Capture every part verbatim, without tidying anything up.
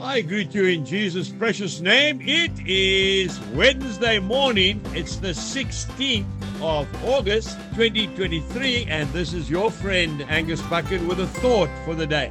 I greet you in Jesus' precious name. It is Wednesday morning. It's the sixteenth of August, twenty twenty-three, and this is your friend Angus Buchan with a thought for the day.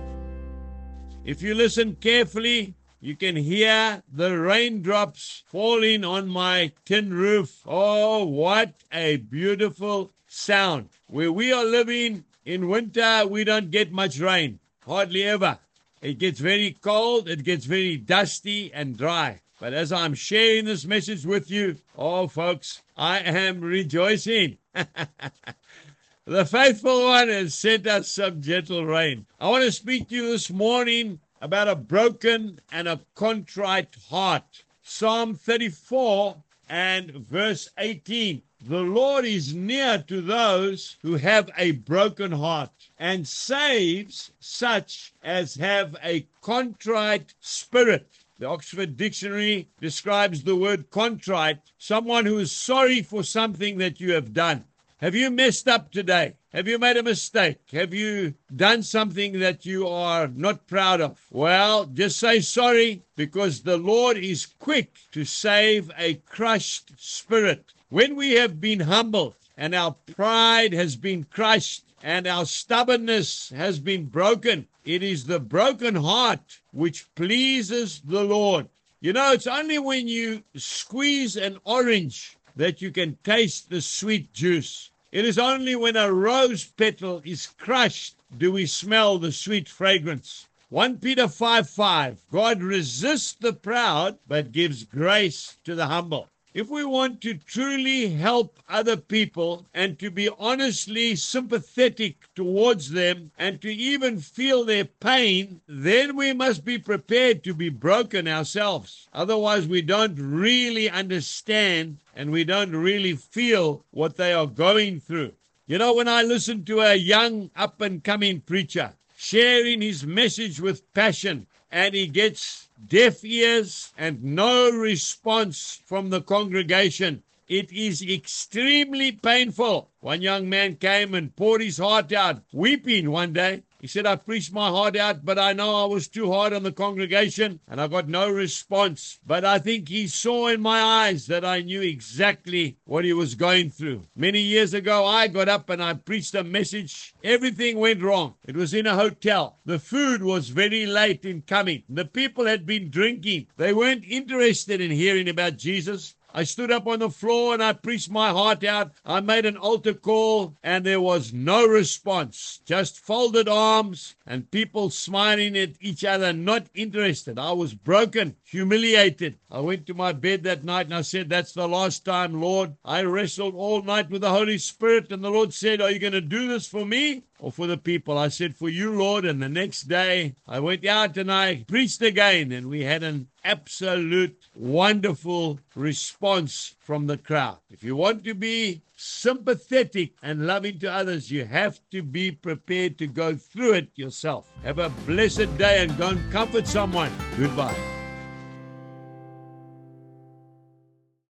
If you listen carefully, you can hear the raindrops falling on my tin roof. Oh, what a beautiful sound. Where we are living in winter, we don't get much rain, hardly ever. It gets very cold, it gets very dusty and dry. But as I'm sharing this message with you, oh folks, I am rejoicing. The faithful one has sent us some gentle rain. I want to speak to you this morning about a broken and a contrite heart. Psalm thirty-four and verse eighteen. The Lord is near to those who have a broken heart and saves such as have a contrite spirit. The Oxford Dictionary describes the word contrite, someone who is sorry for something that you have done. Have you messed up today? Have you made a mistake? Have you done something that you are not proud of? Well, just say sorry, because the Lord is quick to save a crushed spirit. When we have been humbled and our pride has been crushed and our stubbornness has been broken, it is the broken heart which pleases the Lord. You know, it's only when you squeeze an orange that you can taste the sweet juice. It is only when a rose petal is crushed do we smell the sweet fragrance. First Peter five five, God resists the proud but gives grace to the humble. If we want to truly help other people and to be honestly sympathetic towards them and to even feel their pain, then we must be prepared to be broken ourselves. Otherwise, we don't really understand and we don't really feel what they are going through. You know, when I listen to a young up-and-coming preacher sharing his message with passion, and he gets deaf ears and no response from the congregation, it is extremely painful. One young man came and poured his heart out, weeping one day. He said, I preached my heart out, but I know I was too hard on the congregation, and I got no response. But I think he saw in my eyes that I knew exactly what he was going through. Many years ago, I got up and I preached a message. Everything went wrong. It was in a hotel. The food was very late in coming. The people had been drinking. They weren't interested in hearing about Jesus. I stood up on the floor and I preached my heart out. I made an altar call and there was no response. Just folded arms and people smiling at each other, not interested. I was broken, humiliated. I went to my bed that night and I said, that's the last time, Lord. I wrestled all night with the Holy Spirit and the Lord said, are you going to do this for me or for the people? I said, for you, Lord. And the next day I went out and I preached again, and we had an absolute wonderful response from the crowd. If you want to be sympathetic and loving to others, you have to be prepared to go through it yourself. Have a blessed day and go and comfort someone. Goodbye.